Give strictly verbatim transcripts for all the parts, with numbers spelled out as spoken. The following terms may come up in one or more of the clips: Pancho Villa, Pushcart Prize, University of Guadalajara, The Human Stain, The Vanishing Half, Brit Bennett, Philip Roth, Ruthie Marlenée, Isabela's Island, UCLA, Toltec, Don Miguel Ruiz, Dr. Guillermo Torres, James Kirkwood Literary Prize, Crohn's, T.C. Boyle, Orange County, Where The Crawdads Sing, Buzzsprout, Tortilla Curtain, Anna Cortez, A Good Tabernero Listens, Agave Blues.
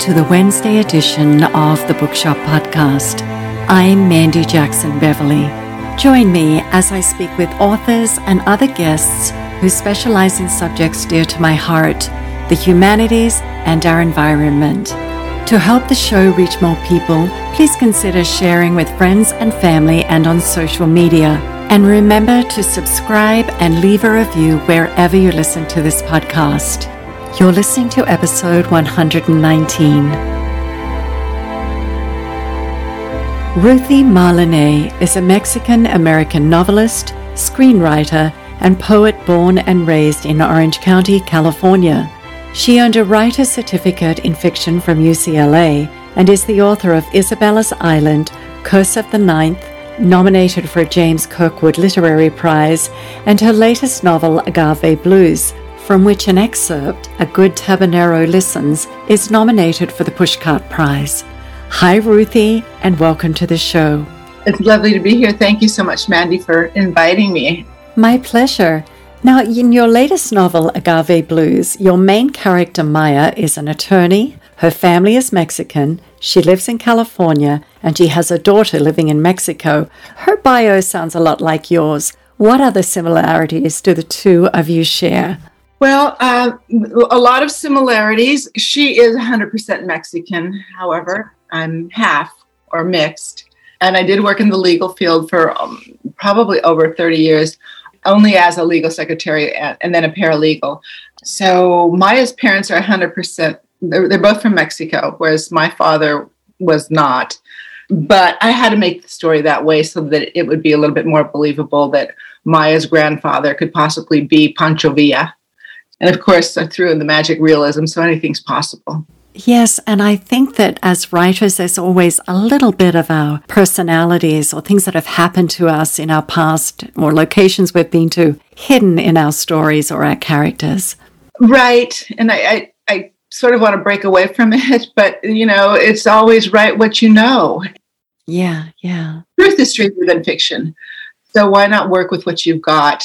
to the Wednesday edition of the Bookshop Podcast. I'm Mandy Jackson-Beverly. Join me as I speak with authors and other guests who specialize in subjects dear to my heart, the humanities, and our environment. To help the show reach more people, please consider sharing with friends and family and on social media. And remember to subscribe and leave a review wherever you listen to this podcast. You're listening to episode one nineteen. Ruthie Marlenée is a Mexican-American novelist, screenwriter, and poet born and raised in Orange County, California. She earned a writer's certificate in fiction from U C L A and is the author of Isabela's Island, Curse of the Ninth, nominated for a James Kirkwood Literary Prize, and her latest novel, Agave Blues, from which an excerpt, A Good Tabernero Listens, is nominated for the Pushcart Prize. Hi, Ruthie, and welcome to the show. It's lovely to be here. Thank you so much, Mandy, for inviting me. My pleasure. Now, in your latest novel, Agave Blues, your main character, Maya, is an attorney. Her family is Mexican. She lives in California, and she has a daughter living in Mexico. Her bio sounds a lot like yours. What other similarities do the two of you share? Well, uh, a lot of similarities. She is one hundred percent Mexican, however. I'm half or mixed. And I did work in the legal field for um, probably over thirty years, only as a legal secretary and then a paralegal. So Maya's parents are one hundred percent. They're, they're both from Mexico, whereas my father was not. But I had to make the story that way so that it would be a little bit more believable that Maya's grandfather could possibly be Pancho Villa. And of course, I threw in the magic realism, so anything's possible. Yes, and I think that as writers, there's always a little bit of our personalities or things that have happened to us in our past or locations we've been to hidden in our stories or our characters. Right, and I, I, I sort of want to break away from it, but, you know, it's always write what you know. Yeah, yeah. Truth is stranger than fiction, so why not work with what you've got?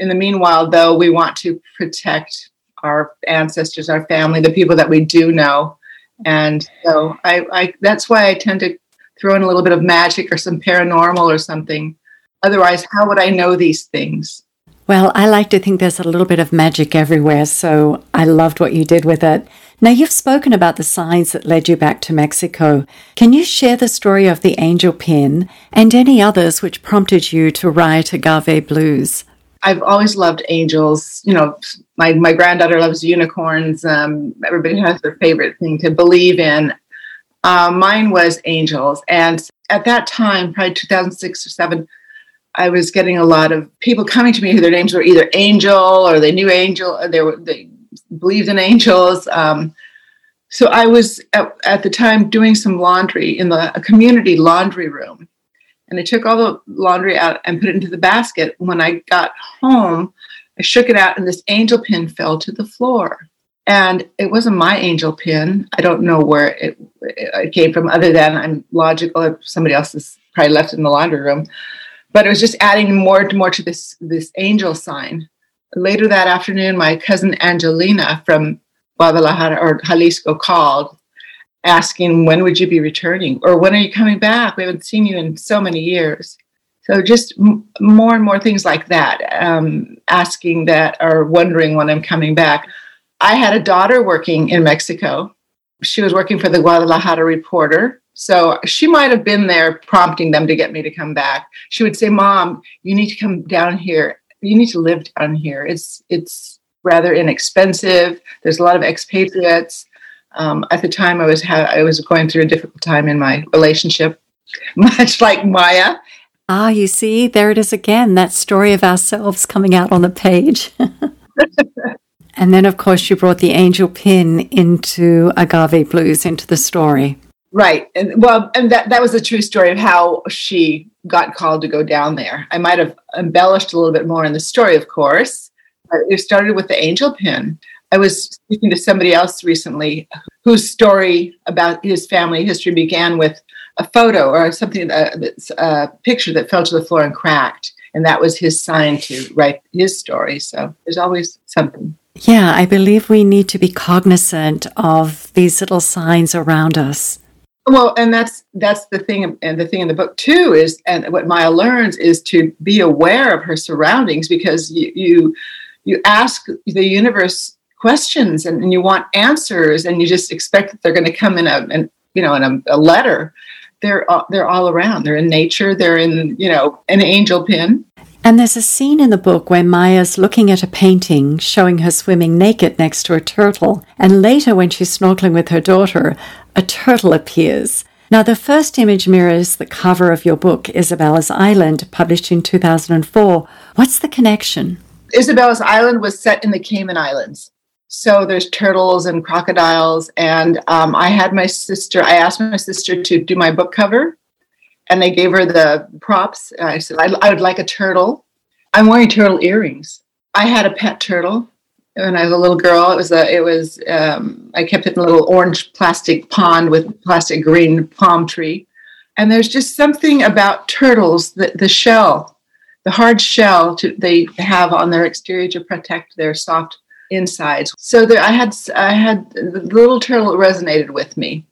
In the meanwhile, though, we want to protect our ancestors, our family, the people that we do know. And so I, I that's why I tend to throw in a little bit of magic or some paranormal or something. Otherwise, how would I know these things? Well, I like to think there's a little bit of magic everywhere, so I loved what you did with it. Now, you've spoken about the signs that led you back to Mexico. Can you share the story of the angel pin and any others which prompted you to write Agave Blues? I've always loved angels. You know, my, my granddaughter loves unicorns. Um, everybody has their favorite thing to believe in. Uh, mine was angels. And at that time, probably two thousand six or seven, I was getting a lot of people coming to me who their names were either Angel or they knew Angel, or they were, they believed in angels. Um, so I was at, at the time doing some laundry in the a community laundry room. And I took all the laundry out and put it into the basket. When I got home, I shook it out and this angel pin fell to the floor. And it wasn't my angel pin. I don't know where it, it came from other than I'm logical. Somebody else has probably left it in the laundry room. But it was just adding more and more to this, this angel sign. Later that afternoon, my cousin Angelina from Guadalajara or Jalisco called, asking, when would you be returning? Or when are you coming back? We haven't seen you in so many years. So just m- more and more things like that, um, asking that or wondering when I'm coming back. I had a daughter working in Mexico. She was working for the Guadalajara Reporter. So she might have been there prompting them to get me to come back. She would say, Mom, you need to come down here. You need to live down here. It's, it's rather inexpensive. There's a lot of expatriates. Um, at the time, I was ha- I was going through a difficult time in my relationship, much like Maya. Ah, you see, there it is again, that story of ourselves coming out on the page. And then, of course, you brought the angel pin into Agave Blues, into the story. Right. And, well, and that, that was the true story of how she got called to go down there. I might have embellished a little bit more in the story, of course. But it started with the angel pin. I was speaking to somebody else recently whose story about his family history began with a photo or something, a, a picture that fell to the floor and cracked. And that was his sign to write his story. So there's always something. Yeah, I believe we need to be cognizant of these little signs around us. Well, and that's that's the thing, and the thing in the book too is, and what Maya learns is to be aware of her surroundings, because you you, you ask the universe questions and, and you want answers, and you just expect that they're going to come in a, and you know, in a, a letter. They're all, they're all around. They're in nature. They're in, you know, an angel pen. And there's a scene in the book where Maya's looking at a painting showing her swimming naked next to a turtle. And later when she's snorkeling with her daughter, a turtle appears. Now, the first image mirrors the cover of your book, Isabela's Island, published in two thousand four. What's the connection? Isabela's Island was set in the Cayman Islands. So there's turtles and crocodiles. And um, I had my sister, I asked my sister to do my book cover. And they gave her the props. And I said, I, I would like a turtle. I'm wearing turtle earrings. I had a pet turtle when I was a little girl. It was a, it was, um, I kept it in a little orange plastic pond with plastic green palm tree. And there's just something about turtles, the, the shell, the hard shell to, they have on their exterior to protect their soft insides. So there, I had, I had the little turtle resonated with me,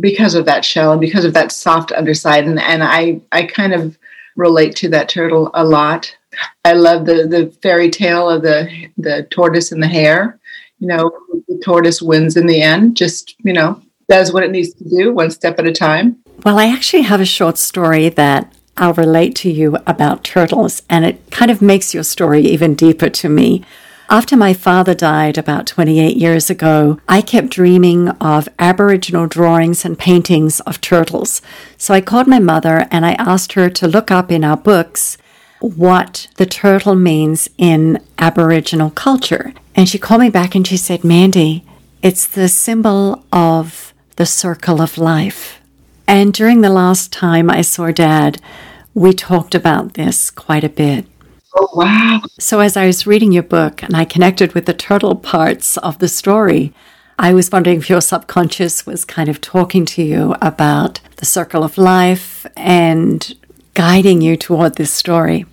because of that shell and because of that soft underside. And, and I, I kind of relate to that turtle a lot. I love the, the fairy tale of the, the tortoise and the hare. You know, the tortoise wins in the end, just, you know, does what it needs to do one step at a time. Well, I actually have a short story that I'll relate to you about turtles, and it kind of makes your story even deeper to me. After my father died about twenty-eight years ago, I kept dreaming of Aboriginal drawings and paintings of turtles. So I called my mother and I asked her to look up in our books what the turtle means in Aboriginal culture. And she called me back and she said, Mandy, it's the symbol of the circle of life. And during the last time I saw Dad, we talked about this quite a bit. Oh, wow. So as I was reading your book and I connected with the turtle parts of the story, I was wondering if your subconscious was kind of talking to you about the circle of life and guiding you toward this story.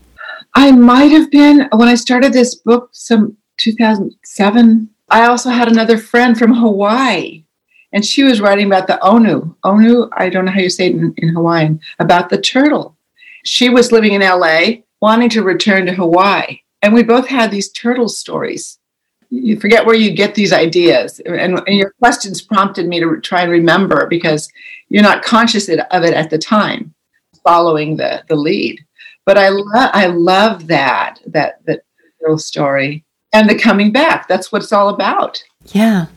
I might have been. When I started this book some two thousand seven, I also had another friend from Hawaii, and she was writing about the Onu. Onu, I don't know how you say it in, in Hawaiian, about the turtle. She was living in L A, wanting to return to Hawaii. And we both had these turtle stories. You forget where you get these ideas. And, and your questions prompted me to re- try and remember, because you're not conscious of it at the time, following the, the lead. But I, lo- I love that, that, that turtle story and the coming back. That's what it's all about. Yeah.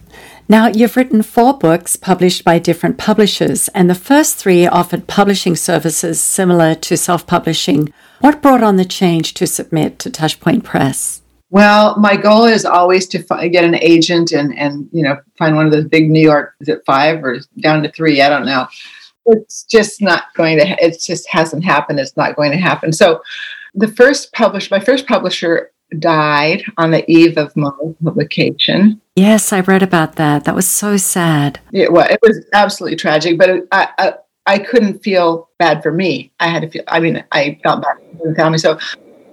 Now, you've written four books published by different publishers, and the first three offered publishing services similar to self-publishing. What brought on the change to submit to Touchpoint Press? Well, my goal is always to fi- get an agent and, and, you know, find one of those big New York, is it five or down to three? I don't know. It's just not going to, ha- it just hasn't happened. It's not going to happen. So the first publisher, my first publisher died on the eve of my publication. Yes, I read about that. That was so sad. Yeah, well, it was absolutely tragic, but it, I, I I couldn't feel bad for me. I had to feel, I mean, I felt bad for the family. So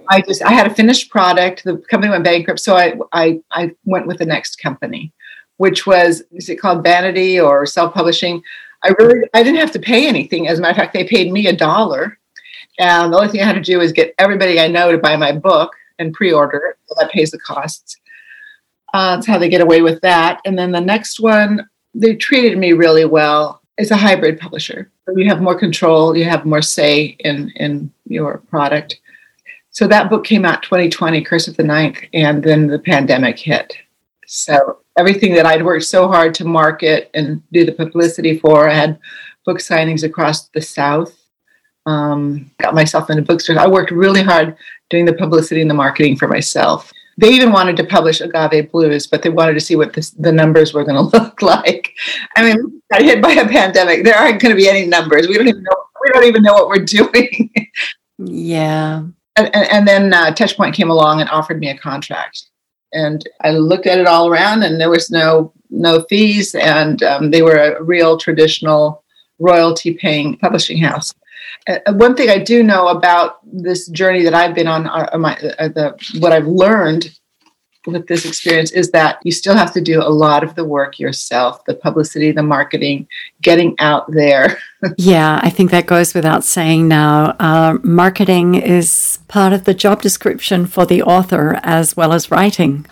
I just, I had a finished product. The company went bankrupt. So I, I, I went with the next company, which was, is it called Vanity or Self-Publishing? I really, I didn't have to pay anything. As a matter of fact, they paid me a dollar. And the only thing I had to do was get everybody I know to buy my book and pre-order it. So that pays the costs. Uh, that's how they get away with that. And then the next one, they treated me really well. It's a hybrid publisher. You have more control. You have more say in, in your product. So that book came out twenty twenty, Curse of the Ninth, and then the pandemic hit. So everything that I'd worked so hard to market and do the publicity for, I had book signings across the South. Um, got myself into bookstores. I worked really hard doing the publicity and the marketing for myself. They even wanted to publish Agave Blues, but they wanted to see what this, the numbers were going to look like. I mean, got hit by a pandemic. There aren't going to be any numbers. We don't even know. We don't even know what we're doing. Yeah. And, and, and then uh, Touchpoint came along and offered me a contract. And I looked at it all around, and there was no no fees, and um, they were a real traditional royalty-paying publishing house. One thing I do know about this journey that I've been on, uh, my, uh, the, what I've learned with this experience is that you still have to do a lot of the work yourself, the publicity, the marketing, getting out there. Yeah, I think that goes without saying now. Uh, marketing is part of the job description for the author as well as writing.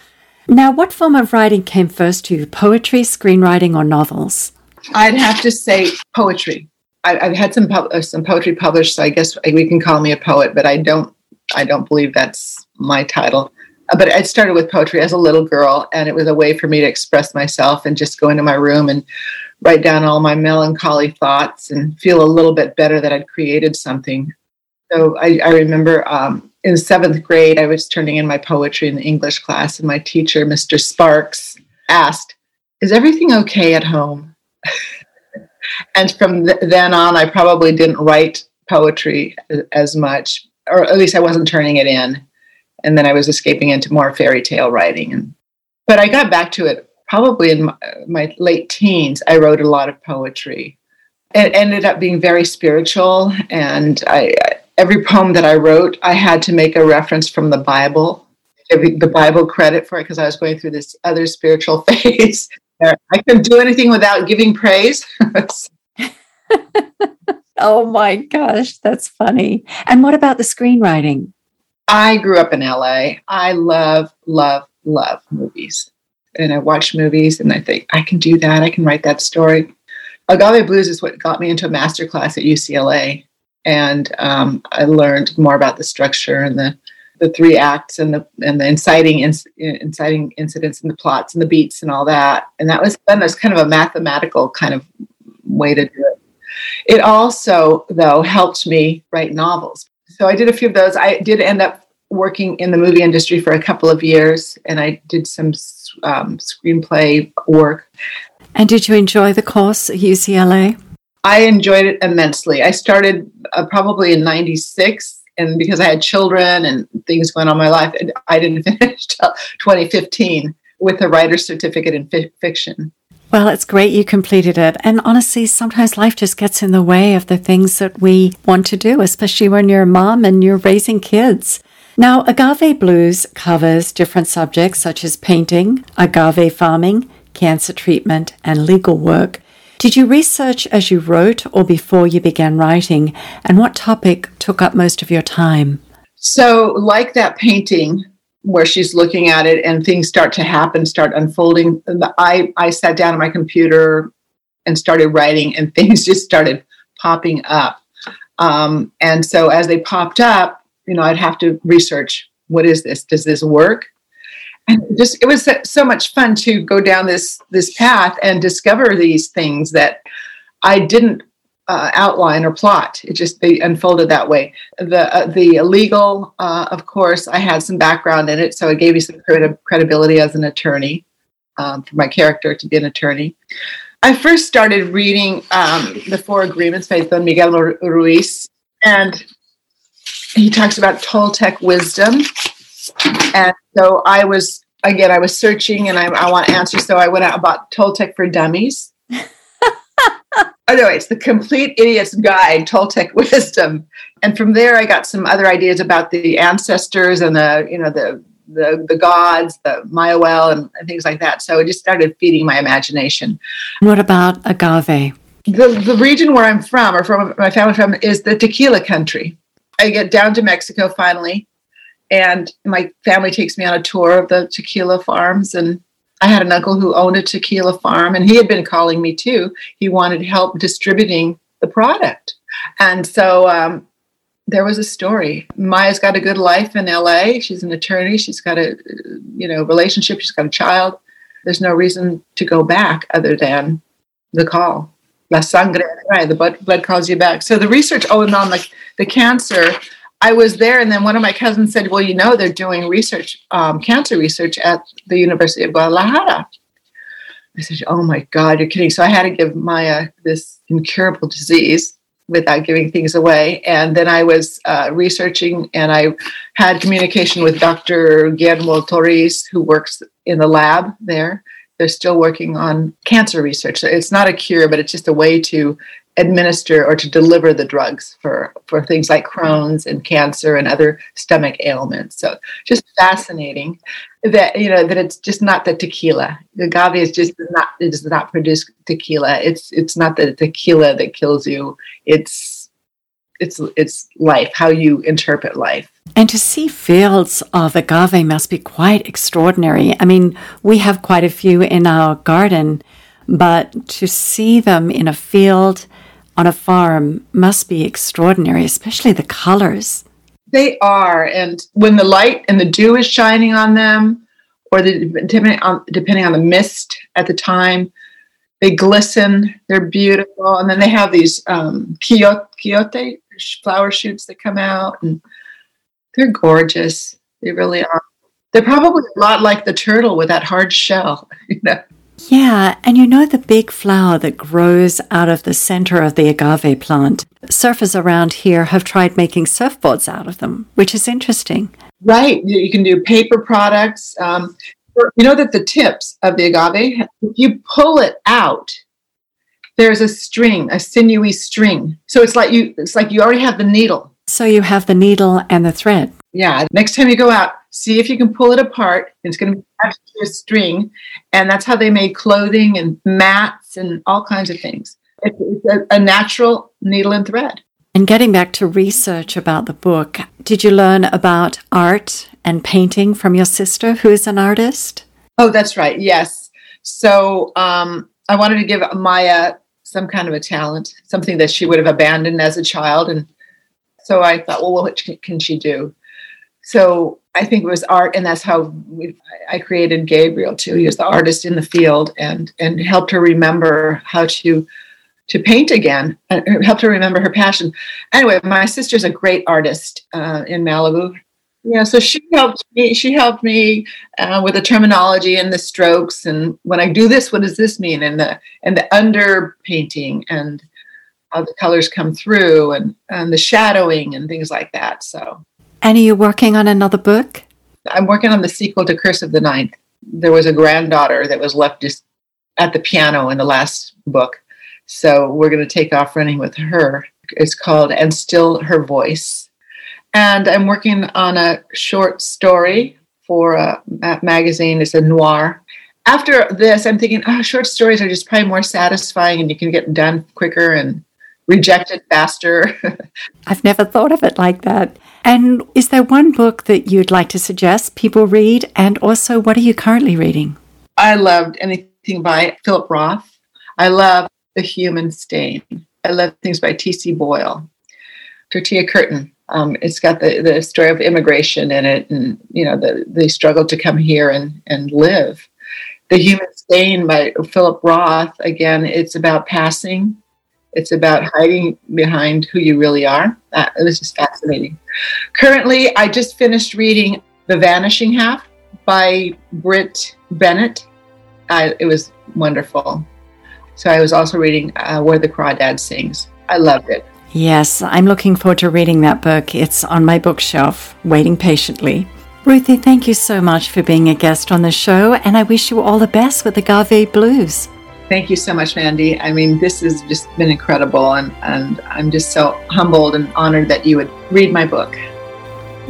Now, what form of writing came first to you, poetry, screenwriting, or novels? I'd have to say poetry. I, I've had some pub- some poetry published, so I guess we can call me a poet, but I don't I don't believe that's my title. But I started with poetry as a little girl, and it was a way for me to express myself and just go into my room and write down all my melancholy thoughts and feel a little bit better that I'd created something. So I, I remember um, in seventh grade, I was turning in my poetry in the English class, and my teacher, Mister Sparks, asked, "Is everything okay at home?" And from th- then on, I probably didn't write poetry as much, or at least I wasn't turning it in. And then I was escaping into more fairy tale writing. And, but I got back to it probably in my, my late teens. I wrote a lot of poetry. It ended up being very spiritual. And I, every poem that I wrote, I had to make a reference from the Bible, every, the Bible credit for it, because I was going through this other spiritual phase. I couldn't do anything without giving praise. Oh, my gosh, that's funny. And what about the screenwriting? I grew up in L A. I love, love, love movies. And I watch movies and I think, I can do that. I can write that story. Agave Blues is what got me into a master class at U C L A. And um, I learned more about the structure and the, the three acts and the and the inciting inc- inciting incidents and the plots and the beats and all that. And that was fun. That was kind of a mathematical kind of way to do it. It also, though, helped me write novels. So I did a few of those. I did end up working in the movie industry for a couple of years, and I did some um, screenplay work. And did you enjoy the course at U C L A? I enjoyed it immensely. I started uh, probably in ninety-six, and because I had children and things going on in my life, I didn't finish till twenty fifteen with a writer's certificate in fi- fiction. Well, it's great you completed it. And honestly, sometimes life just gets in the way of the things that we want to do, especially when you're a mom and you're raising kids. Now, Agave Blues covers different subjects such as painting, agave farming, cancer treatment, and legal work. Did you research as you wrote or before you began writing? And what topic took up most of your time? So, like that painting where she's looking at it and things start to happen, start unfolding. I, I sat down at my computer and started writing, and things just started popping up. Um, and so as they popped up, you know, I'd have to research, what is this? Does this work? And just, it was so much fun to go down this, this path and discover these things that I didn't Uh, outline or plot. It just, they unfolded that way. The uh, the legal, uh, of course, I had some background in it, so it gave me some cred- credibility as an attorney, um, for my character to be an attorney. I first started reading um, The Four Agreements by Don Miguel Ruiz, and he talks about Toltec wisdom. And so I was, again, I was searching and I, I want answers, so I went out and bought Toltec for Dummies. Oh, no, it's The Complete Idiot's Guide, Toltec Wisdom. And from there, I got some other ideas about the ancestors and the, you know, the the, the gods, the Mayahuel and, and things like that. So it just started feeding my imagination. What about agave? The the region where I'm from, or from my family from, is the tequila country. I get down to Mexico finally, and my family takes me on a tour of the tequila farms, and I had an uncle who owned a tequila farm, and he had been calling me too. He wanted help distributing the product. And so um, there was a story. Maya's got a good life in L A. She's an attorney. She's got a, you know, relationship. She's got a child. There's no reason to go back other than the call. La sangre, the blood, blood calls you back. So the research, oh, and on the, the cancer, I was there, and then one of my cousins said, well, you know, they're doing research, um, cancer research at the University of Guadalajara. I said, oh, my God, you're kidding. So I had to give Maya this incurable disease without giving things away. And then I was uh, researching, and I had communication with Doctor Guillermo Torres, who works in the lab there. They're still working on cancer research. So it's not a cure, but it's just a way to administer or to deliver the drugs for, for things like Crohn's and cancer and other stomach ailments. So just fascinating that, you know, that it's just not the tequila. Agave is just not, it does not produce tequila. It's, it's not the tequila that kills you. It's, it's, it's life, how you interpret life. And to see fields of agave must be quite extraordinary. I mean, we have quite a few in our garden, but to see them in a field on a farm must be extraordinary, especially the colors. They are, and when the light and the dew is shining on them, or the, depending on, depending on the mist at the time, they glisten, they're beautiful, and then they have these um, quillote flower shoots that come out, and they're gorgeous. They really are. They're probably a lot like the turtle with that hard shell, you know. Yeah, and you know the big flower that grows out of the center of the agave plant. Surfers around here have tried making surfboards out of them, which is interesting. Right. You can do paper products. Um, you know that the tips of the agave, if you pull it out, there's a string, a sinewy string. So it's like you, it's like you already have the needle. So you have the needle and the thread. Yeah. Next time you go out, see if you can pull it apart. It's going to be attached to a string. And that's how they made clothing and mats and all kinds of things. It's a, a natural needle and thread. And getting back to research about the book, did you learn about art and painting from your sister, who is an artist? Oh, that's right. Yes. So um, I wanted to give Maya some kind of a talent, something that she would have abandoned as a child. And so I thought, well, what can she do? So I think it was art, and that's how we, I created Gabriel, too. He was the artist in the field and and helped her remember how to to paint again, and helped her remember her passion. Anyway, my sister's a great artist uh, in Malibu. Yeah, so she helped me, she helped me uh, with the terminology and the strokes, and when I do this, what does this mean? And the and the underpainting and how the colors come through and, and the shadowing and things like that, so... And are you working on another book? I'm working on the sequel to Curse of the Ninth. There was a granddaughter that was left just at the piano in the last book. So we're going to take off running with her. It's called And Still Her Voice. And I'm working on a short story for a magazine. It's a noir. After this, I'm thinking, oh, short stories are just probably more satisfying and you can get done quicker and rejected faster. I've never thought of it like that. And is there one book that you'd like to suggest people read? And also, what are you currently reading? I loved anything by Philip Roth. I love The Human Stain. I love things by T C Boyle. Tortilla Curtain. Um, it's got the, the story of immigration in it and, you know, the, the struggle to come here and, and live. The Human Stain by Philip Roth. Again, it's about passing. It's about hiding behind who you really are. Uh, it was just fascinating. Currently, I just finished reading The Vanishing Half by Brit Bennett. I, it was wonderful. So I was also reading uh, Where the Crawdads Sings. I loved it. Yes, I'm looking forward to reading that book. It's on my bookshelf, waiting patiently. Ruthie, thank you so much for being a guest on the show, and I wish you all the best with Agave Blues. Thank you so much, Mandy. I mean, this has just been incredible, and, and I'm just so humbled and honored that you would read my book.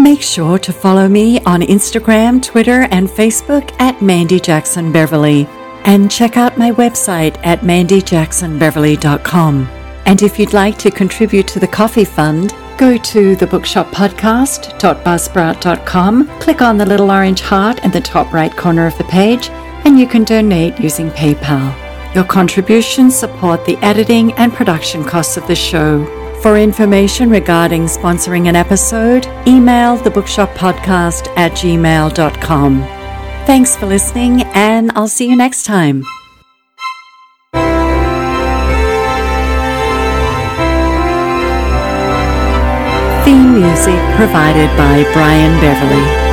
Make sure to follow me on Instagram, Twitter, and Facebook at Mandy Jackson Beverly, and check out my website at mandy jackson beverly dot com. And if you'd like to contribute to the Coffee Fund, go to the bookshop podcast dot buzzsprout dot com, click on the little orange heart in the top right corner of the page, and you can donate using PayPal. Your contributions support the editing and production costs of the show. For information regarding sponsoring an episode, email the bookshop podcast at gmail dot com. Thanks for listening, and I'll see you next time. Theme music provided by Brian Beverly.